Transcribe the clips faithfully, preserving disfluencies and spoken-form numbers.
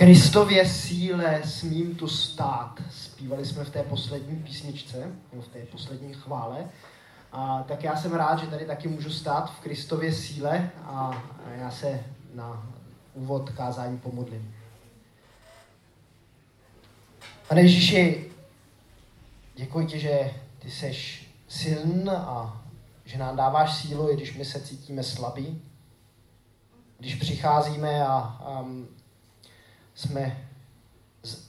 Kristově síle smím tu stát. Zpívali jsme v té poslední písničce, v té poslední chvále. A tak já jsem rád, že tady taky můžu stát v Kristově síle a já se na úvod kázání pomodlím. Pane Ježíši, děkuji ti, že ty seš silný a že nám dáváš sílu, i když my se cítíme slabí. Když přicházíme a, a jsme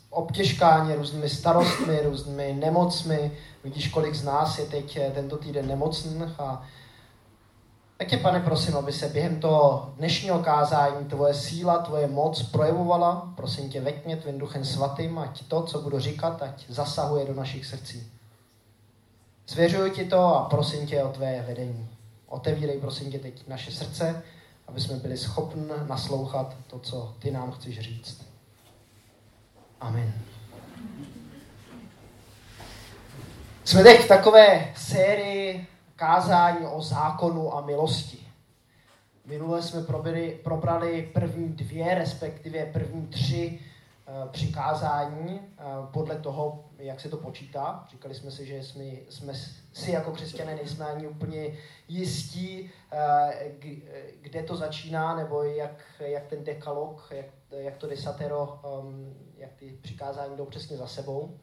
obtěžkáni různými starostmi, různými nemocmi. Vidíš, kolik z nás je teď tento týden nemocných. A tak tě, Pane, prosím, aby se během toho dnešního kázání tvoje síla, tvoje moc projevovala. Prosím tě, veď mě tvým Duchem Svatým, ať to, co budu říkat, ať zasahuje do našich srdcí. Svěřuji ti to a prosím tě o tvé vedení. Otevírej, prosím tě, teď naše srdce, aby jsme byli schopni naslouchat to, co ty nám chceš říct. Amen. Jsme teď v takové sérii kázání o zákonu a milosti. Minule jsme probili, probrali první dvě, respektive první tři uh, přikázání uh, podle toho, jak se to počítá. Říkali jsme si, že jsme, jsme si jako křesťané nejsme ani úplně jistí, uh, kde to začíná, nebo jak, jak ten dekalog, jak, jak to desatero, um, jak ty přikázání jdou přesně za sebou.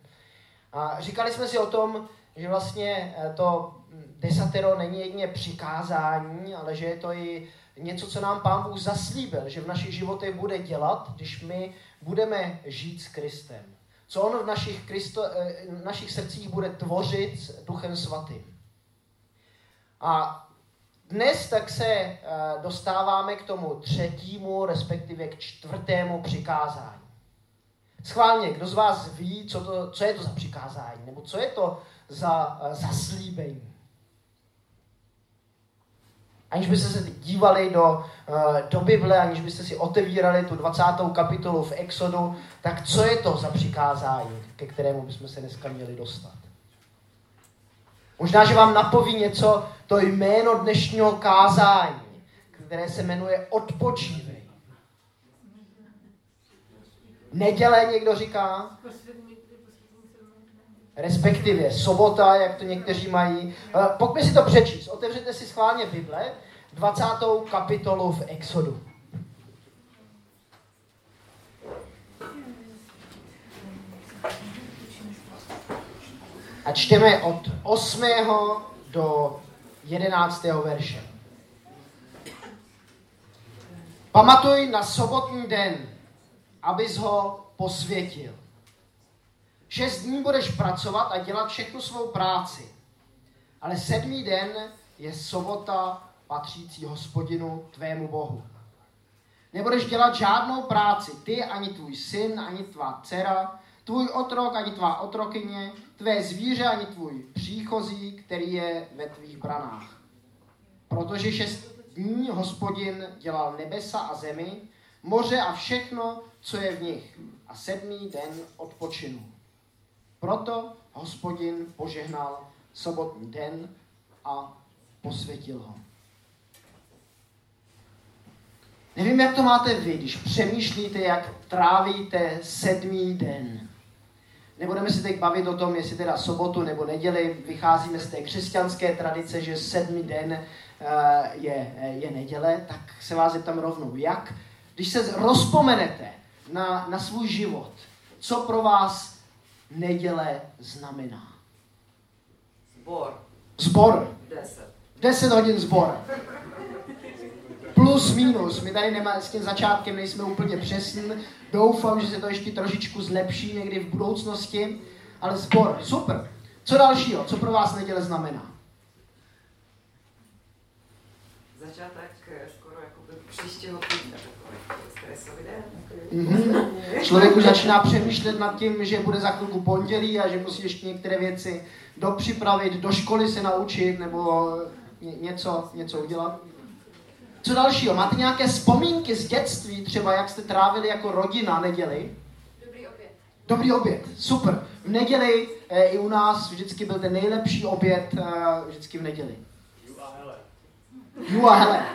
A říkali jsme si o tom, že vlastně to desatero není jedině přikázání, ale že je to i něco, co nám Pán Bůh zaslíbil, že v našich životech bude dělat, když my budeme žít s Kristem. Co on v našich, Kristo, v našich srdcích bude tvořit s Duchem Svatým. A dnes tak se dostáváme k tomu třetímu, respektive k čtvrtému přikázání. Schválně, kdo z vás ví, co, to, co je to za přikázání, nebo co je to za zaslíbení? Aniž byste se dívali do, do Bible, aniž byste si otevírali tu dvacátou kapitolu v Exodu, tak co je to za přikázání, ke kterému bychom se dneska měli dostat? Možná, že vám napoví něco to jméno dnešního kázání, které se jmenuje odpočívej. Neděle někdo říká, respektive sobota, jak to někteří mají. Pojďme si to přečíst. Otevřete si schválně Bible, dvacátou kapitolu v Exodu. A čteme od osmého do jedenáctého verše. Pamatuj na sobotní den, abys ho posvětil. Šest dní budeš pracovat a dělat všechnu svou práci, ale sedmý den je sobota patřící Hospodinu tvému Bohu. Nebudeš dělat žádnou práci, ty, ani tvůj syn, ani tvá dcera, tvůj otrok, ani tvá otrokyně, tvé zvíře, ani tvůj příchozí, který je ve tvých branách. Protože šest dní Hospodin dělal nebesa a zemi, moře a všechno, co je v nich, a sedmý den odpočinu. Proto Hospodin požehnal sobotní den a posvětil ho. Nevím, jak to máte vy, když přemýšlíte, jak trávíte sedmý den. Nebudeme se teď bavit o tom, jestli teda sobotu nebo neděli. Vycházíme z té křesťanské tradice, že sedmý den je, je neděle. Tak se vás zeptám rovnou, jak? Když se rozpomenete na, na svůj život, co pro vás neděle znamená? Zbor. Zbor. Deset. Deset hodin zbor. Plus, minus. My tady nemá, s tím začátkem nejsme úplně přesní. Doufám, že se to ještě trošičku zlepší někdy v budoucnosti. Ale zbor. Super. Co dalšího? Co pro vás neděle znamená? Začátek skoro jakoby příštího týdne. Mm-hmm. Člověk už začíná přemýšlet nad tím, že bude za chvilku pondělí a že musí ještě některé věci dopřipravit, do školy se naučit nebo něco, něco udělat. Co dalšího? Máte nějaké vzpomínky z dětství, třeba jak jste trávili jako rodina neděli? Dobrý oběd. Dobrý oběd, super. V neděli e, i u nás vždycky byl ten nejlepší oběd, e, vždycky v neděli. Ju a hele.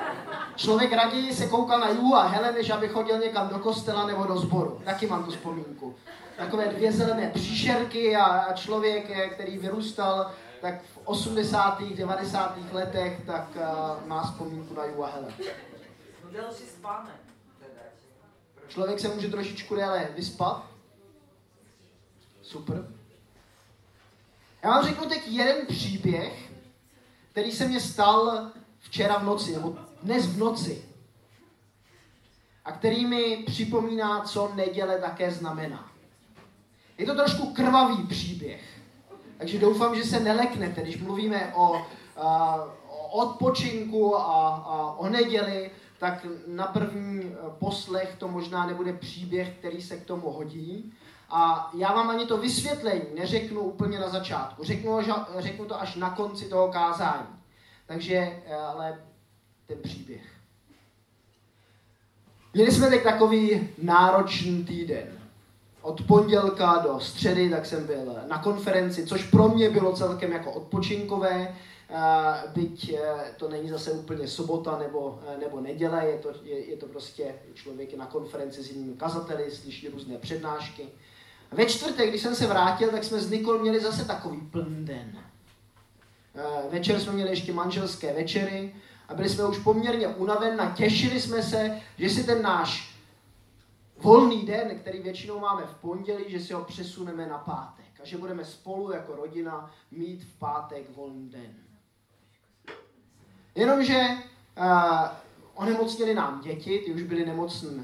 Člověk raději se koukal na Ju a hele, než aby chodil někam do kostela nebo do sboru. Taky mám tu vzpomínku. Takové dvě zelené příšerky a člověk, který vyrůstal, tak v osmdesátých, devadesátých letech, tak uh, má vzpomínku na Ju a hele. No děl si spáme. Člověk se může trošičku déle vyspat. Super. Já vám řeknu teď jeden příběh, který se mě stal včera v noci, nebo dnes v noci. A který mi připomíná, co neděle také znamená. Je to trošku krvavý příběh. Takže doufám, že se neleknete, když mluvíme o, a, o odpočinku a, a o neděli, tak na první poslech to možná nebude příběh, který se k tomu hodí. A já vám ani to vysvětlení neřeknu úplně na začátku. Řeknu, řeknu to až na konci toho kázání. Takže, ale ten příběh. Měli jsme teď takový náročný týden. Od pondělka do středy, tak jsem byl na konferenci, což pro mě bylo celkem jako odpočinkové, byť to není zase úplně sobota nebo, nebo neděle, je to, je, je to prostě člověk na konferenci s jinými kazateli, slyší různé přednášky. Ve čtvrtek, když jsem se vrátil, tak jsme s Nikol měli zase takový plný den. Večer jsme měli ještě manželské večery a byli jsme už poměrně unaveni a těšili jsme se, že si ten náš volný den, který většinou máme v pondělí, že si ho přesuneme na pátek a že budeme spolu jako rodina mít v pátek volný den. Jenomže uh, onemocněli nám děti, ty už byly nemocný uh,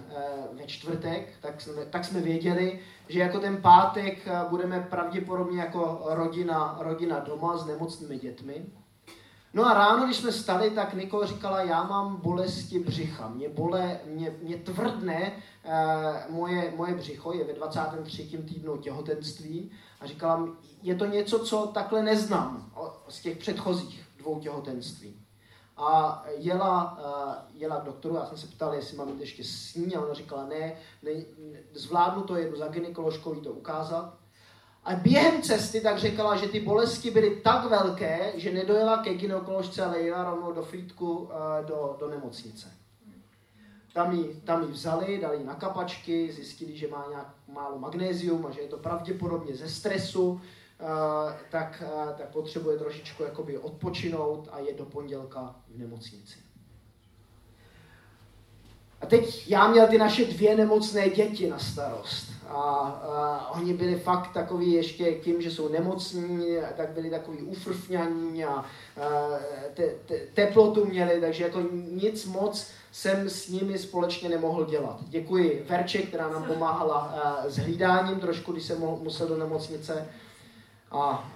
ve čtvrtek, tak jsme, tak jsme věděli, že jako ten pátek uh, budeme pravděpodobně jako rodina, rodina doma s nemocnými dětmi. No a ráno, když jsme stali, tak Nikol říkala, já mám bolesti břicha, mě, bole, mě, mě tvrdne eh, moje, moje břicho, je ve dvacátém třetím týdnu těhotenství a říkala, je to něco, co takhle neznám z těch předchozích dvou těhotenství. A jela, eh, jela k doktoru, já jsem se ptal, jestli mám jít ještě s ní a ona říkala, ne, ne zvládnu to, jedu za gynekoložkou jí to ukázat. A během cesty tak řekla, že ty bolesti byly tak velké, že nedojela ke gynekoložce, ale jela rovnou do Frýdku, do, do nemocnice. Tam ji, tam ji vzali, dali ji na kapačky, zjistili, že má nějak málo magnézium a že je to pravděpodobně ze stresu, tak, tak potřebuje trošičku jakoby odpočinout a je do pondělka v nemocnici. A teď já měl ty naše dvě nemocné děti na starost. A, a oni byli fakt takový ještě tím, že jsou nemocní, tak byli takový ufrfňaní a, a te, te, teplotu měli, takže jako nic moc jsem s nimi společně nemohl dělat. Děkuji Verče, která nám pomáhala s hlídáním trošku, když jsem musel do nemocnice. A, a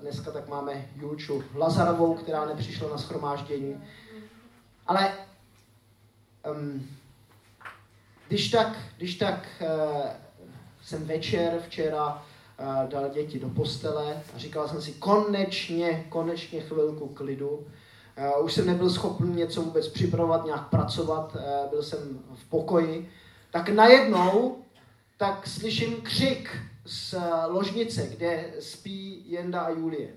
dneska tak máme Julču Lazarovou, která nepřišla na shromáždění. Ale... Um, Když tak, když tak uh, jsem večer včera uh, dal děti do postele a říkal jsem si konečně, konečně chvilku klidu. Uh, už jsem nebyl schopen něco vůbec připravovat, nějak pracovat, uh, byl jsem v pokoji. Tak najednou tak slyším křik z uh, ložnice, kde spí Jenda a Julie.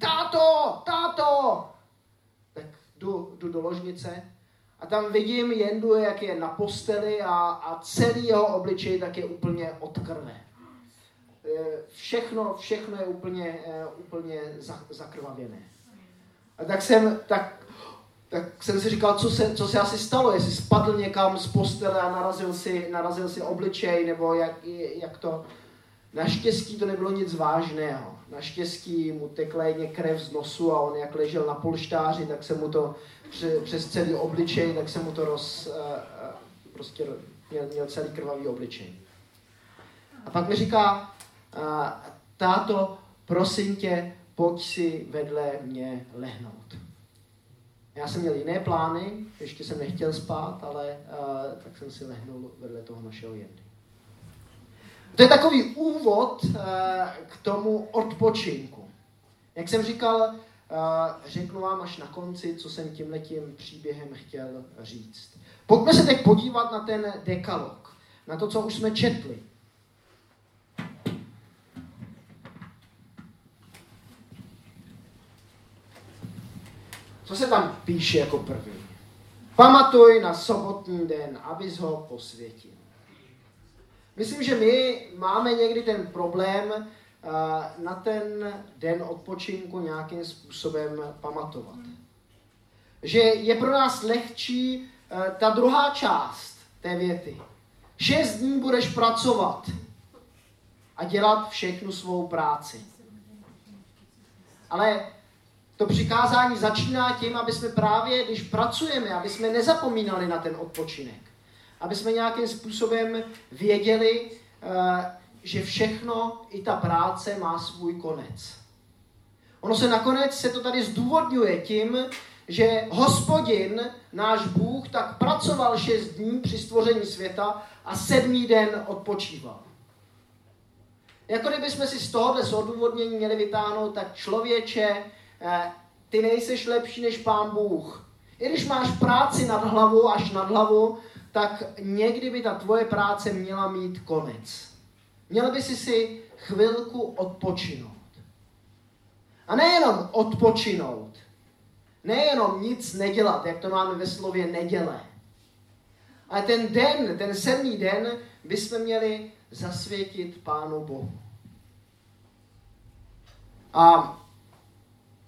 Táto, táto! Tak jdu, jdu do ložnice. A tam vidím Jendu, jak je na posteli a, a celý jeho obličej tak je úplně od krve. Všechno, všechno je úplně, úplně zakrvavěné. A tak jsem, tak, tak jsem si říkal, co se, co se asi stalo, jestli spadl někam z postele a narazil si, narazil si obličej, nebo jak, jak to... Naštěstí to nebylo nic vážného. Naštěstí mu tekla jen krev z nosu a on jak ležel na polštáři, tak se mu to přes celý obličej, tak se mu to roz, prostě měl, měl celý krvavý obličej. A pak mi říká, táto, prosím tě, pojď si vedle mě lehnout. Já jsem měl jiné plány, ještě jsem nechtěl spát, ale tak jsem si lehnul vedle toho našeho Jendy. To je takový úvod uh, k tomu odpočinku. Jak jsem říkal, uh, řeknu vám až na konci, co jsem tímhletím příběhem chtěl říct. Pojďme se teď podívat na ten dekalog, na to, co už jsme četli. Co se tam píše jako první? Pamatuj na sobotní den, abys ho posvětil. Myslím, že my máme někdy ten problém na ten den odpočinku nějakým způsobem pamatovat. Že je pro nás lehčí ta druhá část té věty. Šest dní budeš pracovat a dělat všechnu svou práci. Ale to přikázání začíná tím, aby jsme právě, když pracujeme, aby jsme nezapomínali na ten odpočinek. Aby jsme nějakým způsobem věděli, že všechno, i ta práce, má svůj konec. Ono se nakonec, se to tady zdůvodňuje tím, že Hospodin, náš Bůh, tak pracoval šest dní při stvoření světa a sedmý den odpočíval. Jako kdybychom si z tohohle odůvodnění měli vytáhnout, tak člověče, ty nejseš lepší než Pán Bůh. I když máš práci nad hlavou, až nad hlavu, tak někdy by ta tvoje práce měla mít konec. Měl by si si chvilku odpočinout. A nejenom odpočinout, nejenom nic nedělat, jak to máme ve slově neděle. Ale ten den, ten sedmý den, bychom měli zasvětit Pánu Bohu. A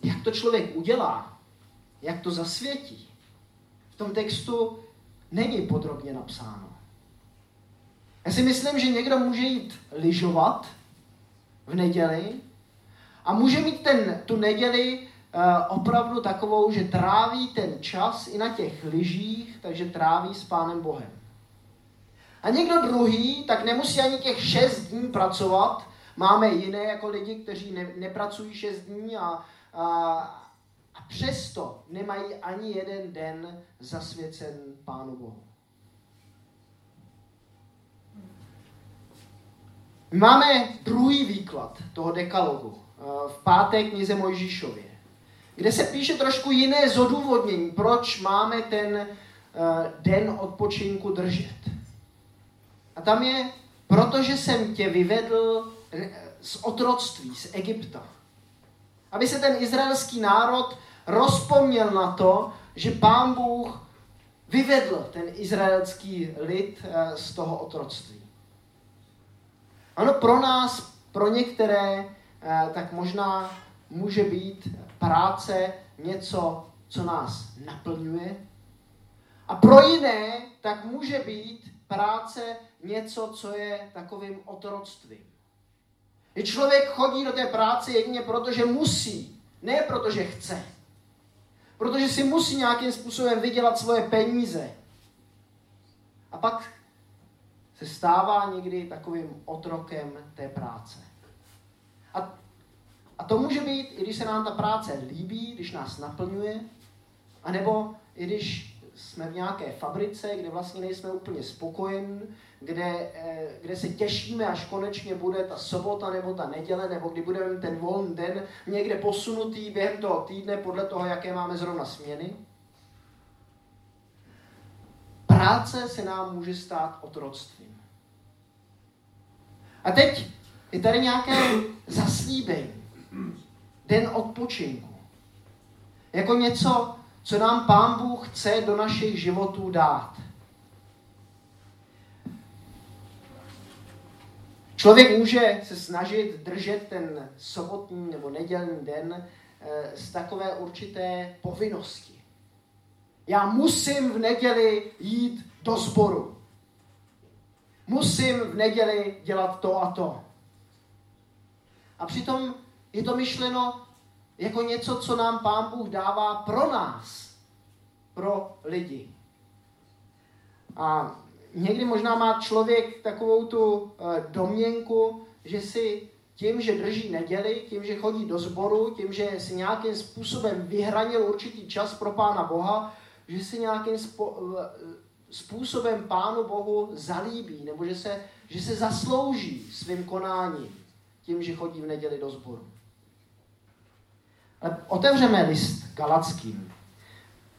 jak to člověk udělá, jak to zasvětí, v tom textu není podrobně napsáno. Já si myslím, že někdo může jít lyžovat v neděli a může mít ten, tu neděli opravdu takovou, že tráví ten čas i na těch lyžích, takže tráví s Pánem Bohem. A někdo druhý, tak nemusí ani těch šest dní pracovat. Máme jiné jako lidi, kteří ne, nepracují šest dní a, a, a přesto nemají ani jeden den zasvěcen Pánu Bohu. Máme druhý výklad toho dekalogu v páté knize Mojžíšově, kde se píše trošku jiné zodůvodnění, proč máme ten den odpočinku držet. A tam je, protože jsem tě vyvedl z otroctví, z Egypta. Aby se ten izraelský národ rozpomněl na to, že Pán Bůh vyvedl ten izraelský lid z toho otroctví. Ano, pro nás, pro některé, tak možná může být práce něco, co nás naplňuje. A pro jiné, tak může být práce něco, co je takovým otroctvím. I člověk chodí do té práce jedině proto, že musí, ne proto, že chce. Protože si musí nějakým způsobem vydělat svoje peníze. A pak se stává někdy takovým otrokem té práce. A, a to může být, i když se nám ta práce líbí, když nás naplňuje, anebo i když jsme v nějaké fabrice, kde vlastně nejsme úplně spokojeni, kde, kde se těšíme, až konečně bude ta sobota nebo ta neděle, nebo kdy budeme ten volný den někde posunutý během toho týdne podle toho, jaké máme zrovna směny. Práce se nám může stát otroctvím. A teď je tady nějaké zaslíbení. Den odpočinku. Jako něco, co nám Pán Bůh chce do našich životů dát. Člověk může se snažit držet ten sobotní nebo nedělní den z takové určité povinnosti. Já musím v neděli jít do sboru. Musím v neděli dělat to a to. A přitom je to myšleno jako něco, co nám Pán Bůh dává pro nás, pro lidi. A někdy možná má člověk takovou tu domněnku, že si tím, že drží neděli, tím, že chodí do sboru, tím, že si nějakým způsobem vyhranil určitý čas pro Pána Boha, že se nějakým způsobem Pánu Bohu zalíbí, nebo že se, že se zaslouží svým konáním tím, že chodí v neděli do sboru. Ale otevřeme list Galackým.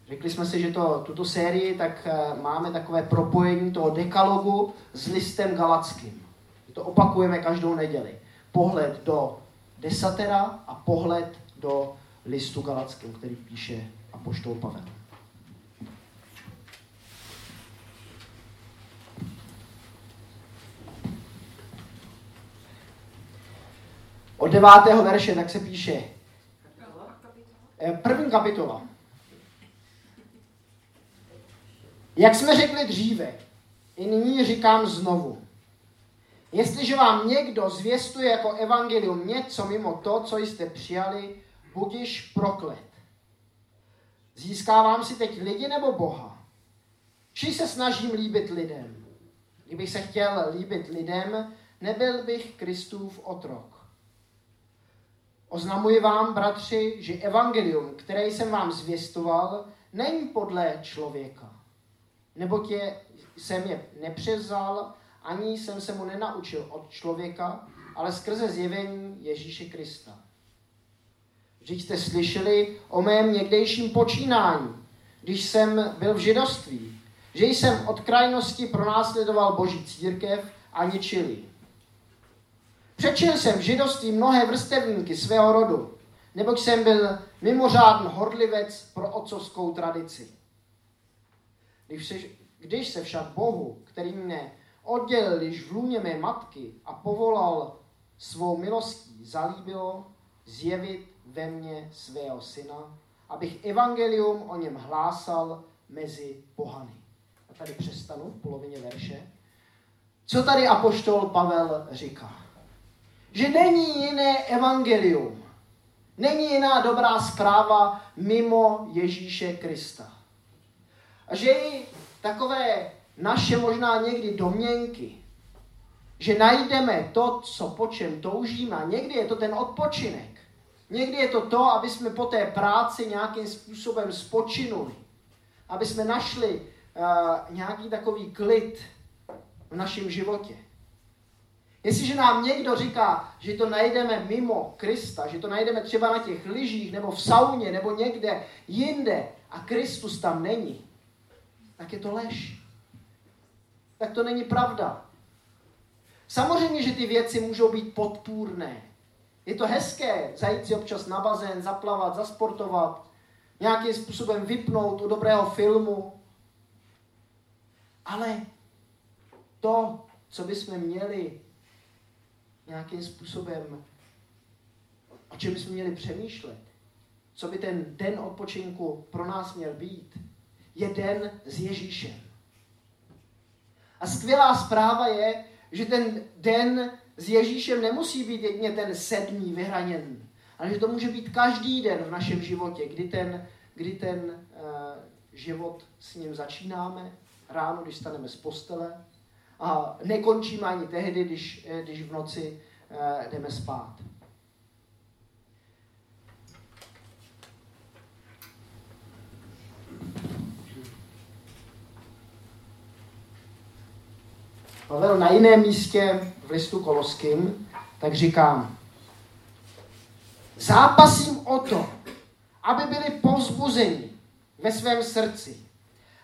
Řekli jsme si, že to, tuto sérii tak máme takové propojení toho dekalogu s listem Galackým. To opakujeme každou neděli. Pohled do desatera a pohled do listu Galackým, který píše apoštol Pavel. od devátého verše, tak se píše první kapitola. Jak jsme řekli dříve, i nyní říkám znovu. Jestliže vám někdo zvěstuje jako evangelium něco mimo to, co jste přijali, budiž proklet. Získávám si teď lidi nebo Boha? Či se snažím líbit lidem? Kdybych se chtěl líbit lidem, nebyl bych Kristův otrok. Oznamuji vám, bratři, že evangelium, které jsem vám zvěstoval, není podle člověka. Neboť je, jsem je nepřevzal, ani jsem se mu nenaučil od člověka, ale skrze zjevení Ježíše Krista. Vždyť jste slyšeli o mém někdejším počínání, když jsem byl v židovství, že jsem od krajnosti pronásledoval Boží církev a ničil ji. Přečil jsem v židovství mnohé vrstevníky svého rodu, neboť jsem byl mimořádný horlivec pro otcovskou tradici. Když se, když se však Bohu, který mne oddělil již v lůně mé matky a povolal svou milostí, zalíbilo zjevit ve mně svého syna, abych evangelium o něm hlásal mezi pohany. A tady přestanu v polovině verše. Co tady apoštol Pavel říká? Že není jiné evangelium, není jiná dobrá zpráva mimo Ježíše Krista. A že i takové naše možná někdy domněnky, že najdeme to, co po čem toužíme, a někdy je to ten odpočinek, někdy je to to, aby jsme po té práci nějakým způsobem spočinuli, aby jsme našli uh, nějaký takový klid v našem životě. Jestliže nám někdo říká, že to najdeme mimo Krista, že to najdeme třeba na těch lyžích, nebo v sauně, nebo někde jinde, a Kristus tam není, tak je to lež. Tak to není pravda. Samozřejmě, že ty věci můžou být podpůrné. Je to hezké zajít si občas na bazén, zaplavat, zasportovat, nějakým způsobem vypnout u dobrého filmu. Ale to, co bychom měli nějakým způsobem, o čem bychom měli přemýšlet, co by ten den odpočinku pro nás měl být, je den s Ježíšem. A skvělá zpráva je, že ten den s Ježíšem nemusí být jedině ten sedmý vyhraněný, ale že to může být každý den v našem životě, kdy ten, kdy ten uh, život s ním začínáme, ráno, když staneme z postele, a nekončíme ani tehdy, když, když v noci uh, jdeme spát. Pavel na jiném místě v listu Koloským, tak říkám: zápasím o to, aby byli povzbuzeni ve svém srdci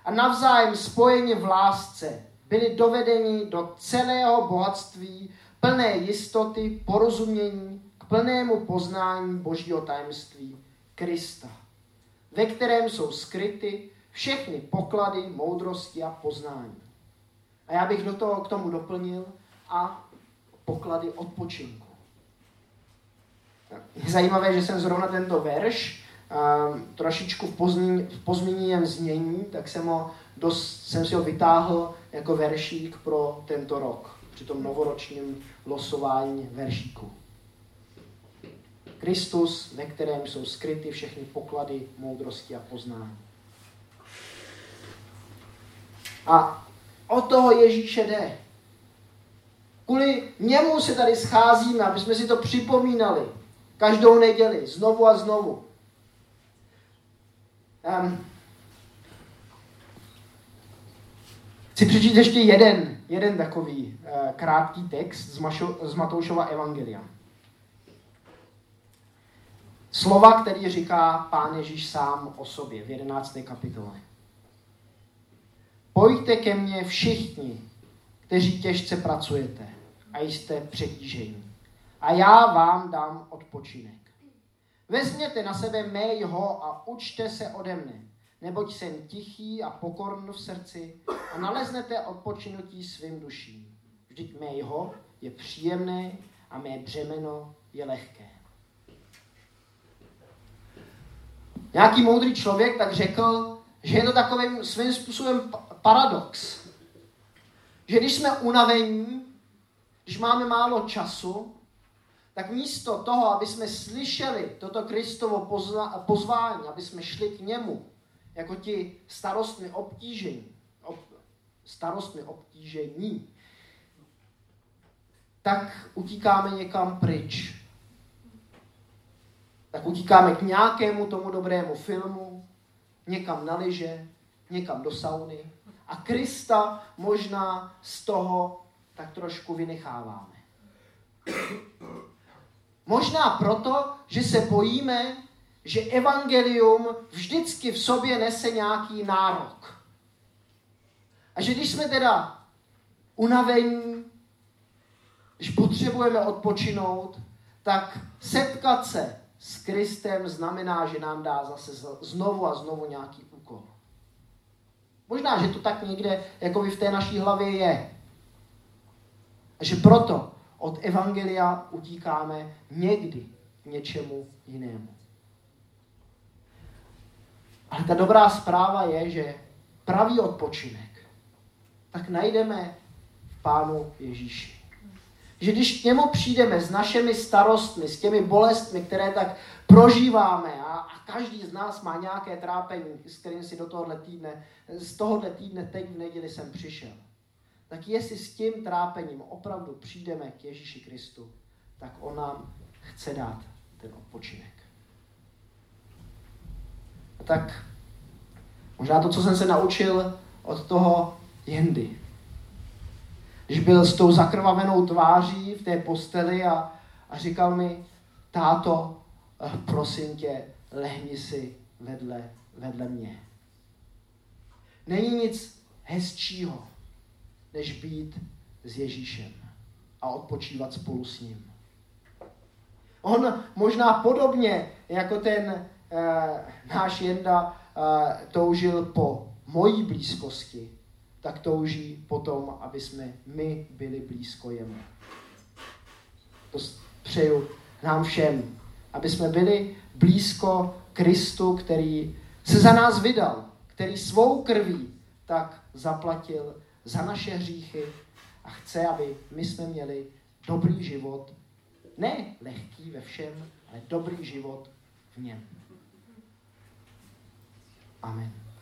a navzájem spojeni v lásce, byli dovedeni do celého bohatství, plné jistoty, porozumění, k plnému poznání Božího tajemství Krista, ve kterém jsou skryty všechny poklady moudrosti a poznání. A já bych do toho k tomu doplnil a poklady odpočinku. Je zajímavé, že jsem zrovna tento verš uh, trošičku v pozměněném znění, tak jsem, ho dost, jsem si ho vytáhl jako veršík pro tento rok, při tom novoročním losování veršíku. Kristus, ve kterém jsou skryty všechny poklady moudrosti a poznání. A o toho Ježíše jde. Kvůli němu se tady scházíme, aby jsme si to připomínali každou neděli, znovu a znovu. Um, chci přečíst ještě jeden, jeden takový uh, krátký text z, Mašo, z Matoušova Evangelia. Slova, který říká Pán Ježíš sám o sobě v jedenácté kapitole. Pojďte ke mně všichni, kteří těžce pracujete a jste přetížení, a já vám dám odpočinek. Vezměte na sebe mé jeho a učte se ode mne, neboť jsem tichý a pokorný v srdci a naleznete odpočinutí svým duším. Vždyť mé jeho je příjemné a mé břemeno je lehké. Nějaký moudrý člověk tak řekl, že je to takovým svým způsobem paradox. Že když jsme unavení, když máme málo času, tak místo toho, aby jsme slyšeli toto Kristovo pozna- pozvání, aby jsme šli k němu, jako ti starostmi obtížení, ob, starostmi obtížení, tak utíkáme někam pryč. Tak utíkáme k nějakému tomu dobrému filmu, někam na lyže, někam do sauny. A Krista možná z toho tak trošku vynecháváme. Možná proto, že se bojíme, že evangelium vždycky v sobě nese nějaký nárok. A že když jsme teda unavení, když potřebujeme odpočinout, tak setkat se s Kristem znamená, že nám dá zase znovu a znovu nějaký úkol. Možná, že to tak někde jako by v té naší hlavě je. A že proto od evangelia utíkáme někdy k něčemu jinému. Ale ta dobrá zpráva je, že pravý odpočinek tak najdeme v Pánu Ježíši. Že když k němu přijdeme s našimi starostmi, s těmi bolestmi, které tak prožíváme a, a každý z nás má nějaké trápení, s kterým si do tohohle týdne, z tohohle týdne teď v neděli jsem přišel, tak jestli s tím trápením opravdu přijdeme k Ježíši Kristu, tak on nám chce dát ten odpočinek. A tak možná to, co jsem se naučil od toho Jendy, když byl s tou zakrvavenou tváří v té posteli a, a říkal mi, táto, prosím tě, lehni si vedle, vedle mě. Není nic hezčího, než být s Ježíšem a odpočívat spolu s ním. On možná podobně, jako ten eh, náš Jenda eh, toužil po mojí blízkosti, tak touží potom, aby jsme my byli blízko jemu. To přeju nám všem, aby jsme byli blízko Kristu, který se za nás vydal, který svou krví tak zaplatil za naše hříchy a chce, aby my jsme měli dobrý život, ne lehký ve všem, ale dobrý život v něm. Amen.